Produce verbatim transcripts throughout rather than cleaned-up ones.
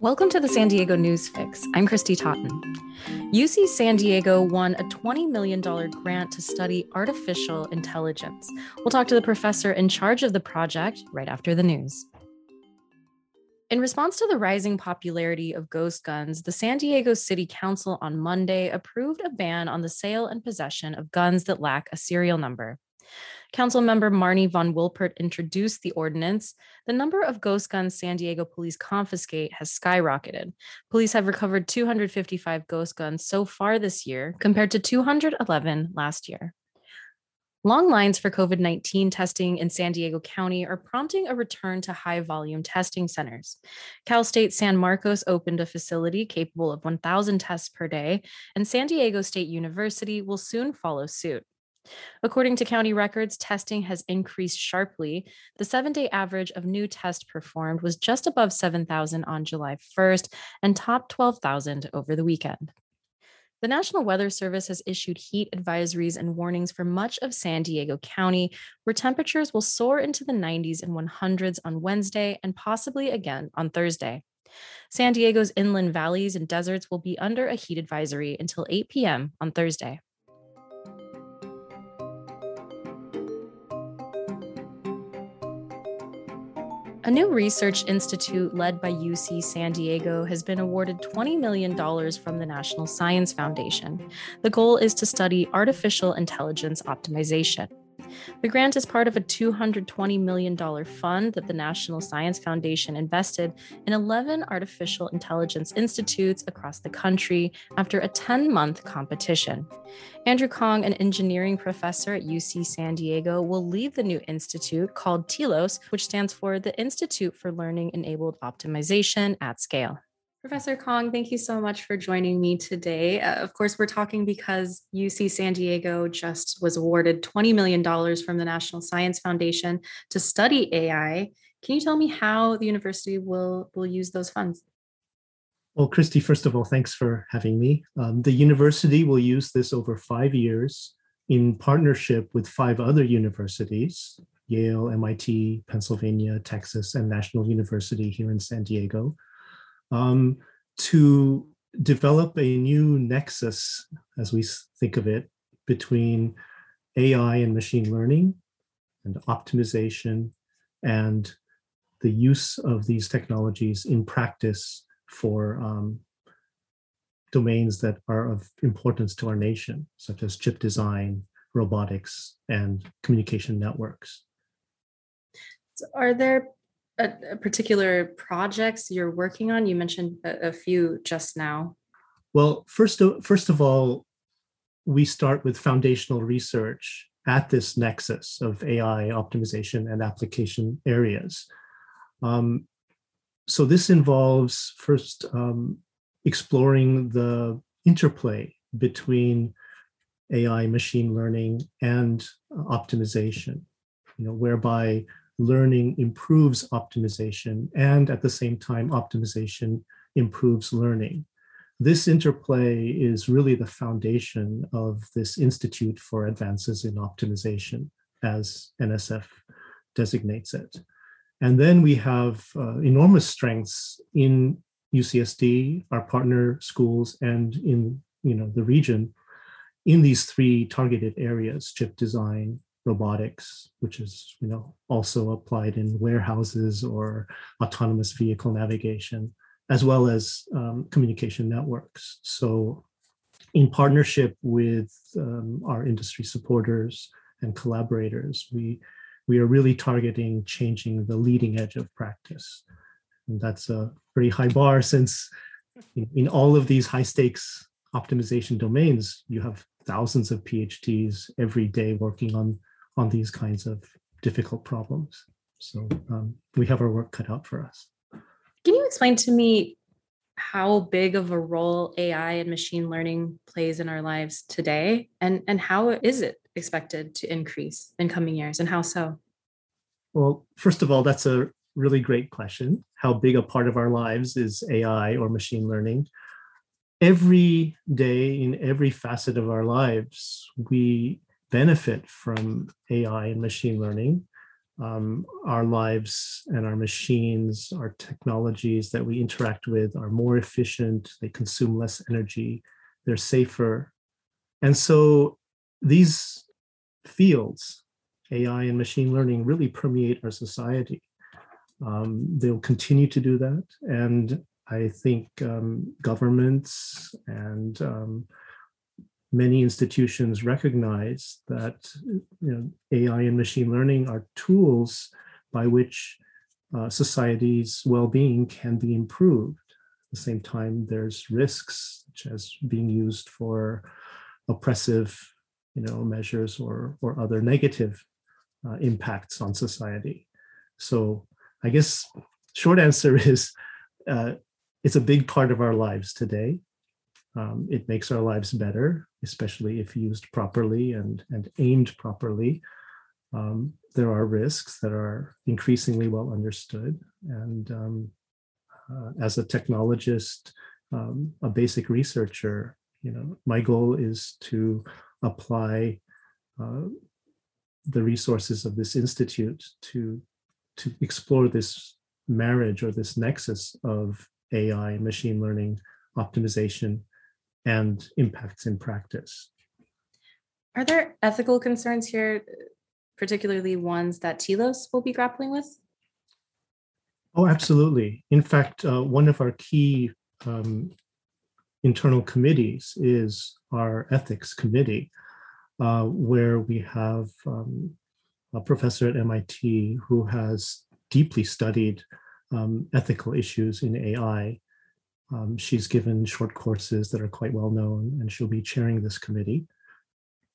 Welcome to the San Diego News Fix. I'm Christy Totten. U C San Diego won a twenty million dollars grant to study artificial intelligence. We'll talk to the professor in charge of the project right after the news. In response to the rising popularity of ghost guns, the San Diego City Council on Monday approved a ban on the sale and possession of guns that lack a serial number. Councilmember Marnie von Wilpert introduced the ordinance. The number of ghost guns San Diego police confiscate has skyrocketed. Police have recovered two hundred fifty-five ghost guns so far this year, compared to two hundred eleven last year. Long lines for COVID nineteen testing in San Diego County are prompting a return to high-volume testing centers. Cal State San Marcos opened a facility capable of one thousand tests per day, and San Diego State University will soon follow suit. According to county records, testing has increased sharply. The seven-day average of new tests performed was just above seven thousand on July first and topped twelve thousand over the weekend. The National Weather Service has issued heat advisories and warnings for much of San Diego County, where temperatures will soar into the nineties and hundreds on Wednesday and possibly again on Thursday. San Diego's inland valleys and deserts will be under a heat advisory until eight p.m. on Thursday. A new research institute led by U C San Diego has been awarded twenty million dollars from the National Science Foundation. The goal is to study artificial intelligence optimization. The grant is part of a two hundred twenty million dollars fund that the National Science Foundation invested in eleven artificial intelligence institutes across the country after a ten-month competition. Andrew Kong, an engineering professor at U C San Diego, will lead the new institute called TILOS, which stands for the Institute for Learning-Enabled Optimization at Scale. Professor Kong, thank you so much for joining me today. Uh, of course, we're talking because U C San Diego just was awarded twenty million dollars from the National Science Foundation to study A I. Can you tell me how the university will, will use those funds? Well, Christy, first of all, thanks for having me. Um, the university will use this over five years in partnership with five other universities, Yale, M I T, Pennsylvania, Texas, and National University here in San Diego. Um, to develop a new nexus, as we think of it, between A I and machine learning and optimization and the use of these technologies in practice for um, domains that are of importance to our nation, such as chip design, robotics, and communication networks. So are there A, a particular projects you're working on? You mentioned a, a few just now. Well, first of, first of all, we start with foundational research at this nexus of A I optimization and application areas. Um, so this involves first um, exploring the interplay between A I, machine learning, and optimization, you know, whereby learning improves optimization, and at the same time, optimization improves learning. This interplay is really the foundation of this Institute for Advances in Optimization, as N S F designates it. And then we have uh, enormous strengths in U C S D, our partner schools, and in you know the region in these three targeted areas: chip design, robotics, which is you know also applied in warehouses or autonomous vehicle navigation, as well as um, communication networks. So in partnership with um, our industry supporters and collaborators, we, we are really targeting changing the leading edge of practice. And that's a pretty high bar, since in, in all of these high stakes optimization domains, you have thousands of PhDs every day working on on these kinds of difficult problems. So um, we have our work cut out for us. Can you explain to me how big of a role A I and machine learning plays in our lives today? And, and how is it expected to increase in coming years, and how so? Well, first of all, that's a really great question. How big a part of our lives is A I or machine learning? Every day, in every facet of our lives, we benefit from A I and machine learning. um, our lives and our machines, our technologies that we interact with are more efficient, they consume less energy, they're safer. And so these fields, A I and machine learning, really permeate our society. Um, they'll continue to do that. And I think um, governments and um, many institutions recognize that you know, A I and machine learning are tools by which uh, society's well-being can be improved. At the same time, there's risks, such as being used for oppressive you know, measures or, or other negative uh, impacts on society. So I guess short answer is uh, it's a big part of our lives today. Um, it makes our lives better, especially if used properly and, and aimed properly. Um, there are risks that are increasingly well understood. And um, uh, as a technologist, um, a basic researcher, you know, my goal is to apply uh, the resources of this institute to, to explore this marriage or this nexus of A I, machine learning, optimization, and impacts in practice. Are there ethical concerns here, particularly ones that TILOS will be grappling with? Oh, absolutely. In fact, uh, one of our key um, internal committees is our ethics committee, uh, where we have um, a professor at M I T who has deeply studied um, ethical issues in A I. Um, she's given short courses that are quite well known, and she'll be chairing this committee.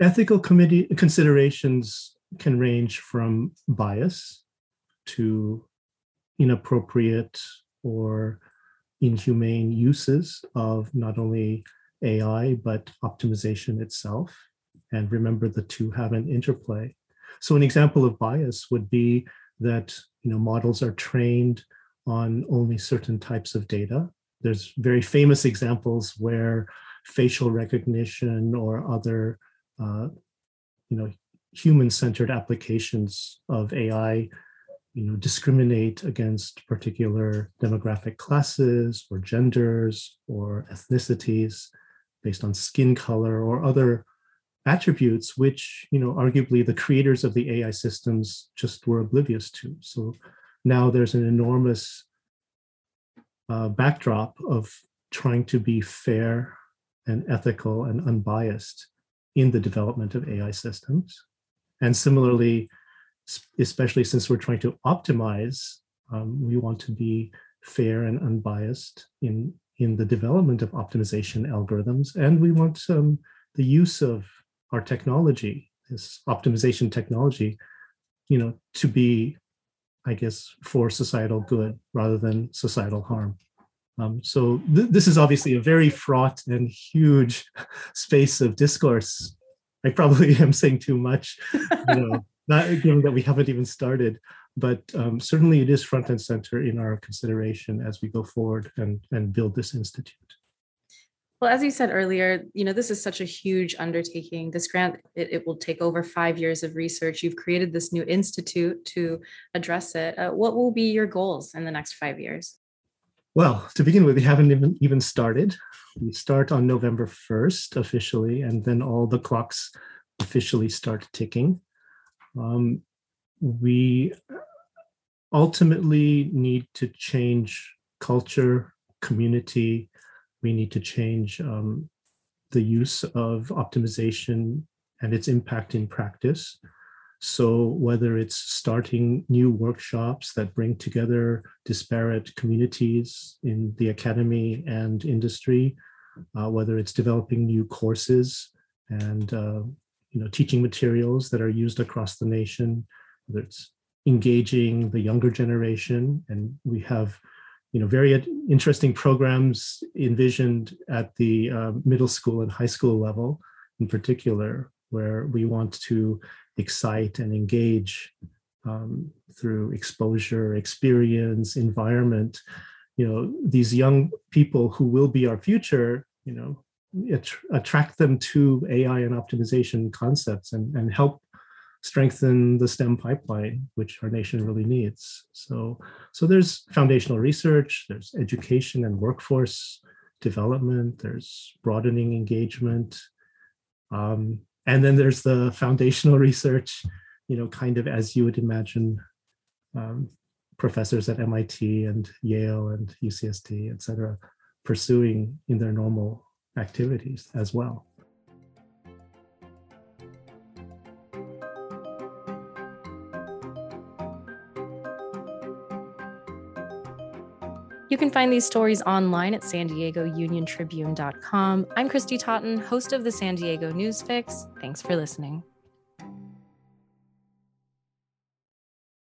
Ethical committee considerations can range from bias to inappropriate or inhumane uses of not only A I, but optimization itself. And remember, the two have an interplay. So an example of bias would be that you know, models are trained on only certain types of data. There's very famous examples where facial recognition or other uh, you know, human-centered applications of A I you know, discriminate against particular demographic classes or genders or ethnicities based on skin color or other attributes, which, you know, arguably the creators of the A I systems just were oblivious to. So now there's an enormous uh, backdrop of trying to be fair and ethical and unbiased in the development of A I systems. And similarly, especially since we're trying to optimize, um, we want to be fair and unbiased in, in the development of optimization algorithms. And we want um, the use of our technology, this optimization technology, you know, to be, I guess, for societal good rather than societal harm. Um, so th- this is obviously a very fraught and huge space of discourse. I probably am saying too much, you know, not given that we haven't even started, but um, certainly it is front and center in our consideration as we go forward and, and build this institute. Well, as you said earlier, you know, this is such a huge undertaking. This grant, it, it will take over five years of research. You've created this new institute to address it. Uh, what will be your goals in the next five years? Well, to begin with, we haven't even, even started. We start on November first officially, and then all the clocks officially start ticking. Um, we ultimately need to change culture, community. We need to change um, the use of optimization and its impact in practice. So whether it's starting new workshops that bring together disparate communities in the academy and industry, uh, whether it's developing new courses and uh, you know, teaching materials that are used across the nation, whether it's engaging the younger generation, and we have you know, very interesting programs envisioned at the uh, middle school and high school level in particular, where we want to excite and engage um, through exposure, experience, environment, you know, these young people who will be our future, you know, att- attract them to A I and optimization concepts and, and help strengthen the STEM pipeline, which our nation really needs. So, so there's foundational research, there's education and workforce development, there's broadening engagement, um, and then there's the foundational research, you know, kind of as you would imagine, um, professors at M I T and Yale and U C S D, et cetera, pursuing in their normal activities as well. You can find these stories online at san diego union tribune dot com. I'm Christy Totten, host of the San Diego News Fix. Thanks for listening.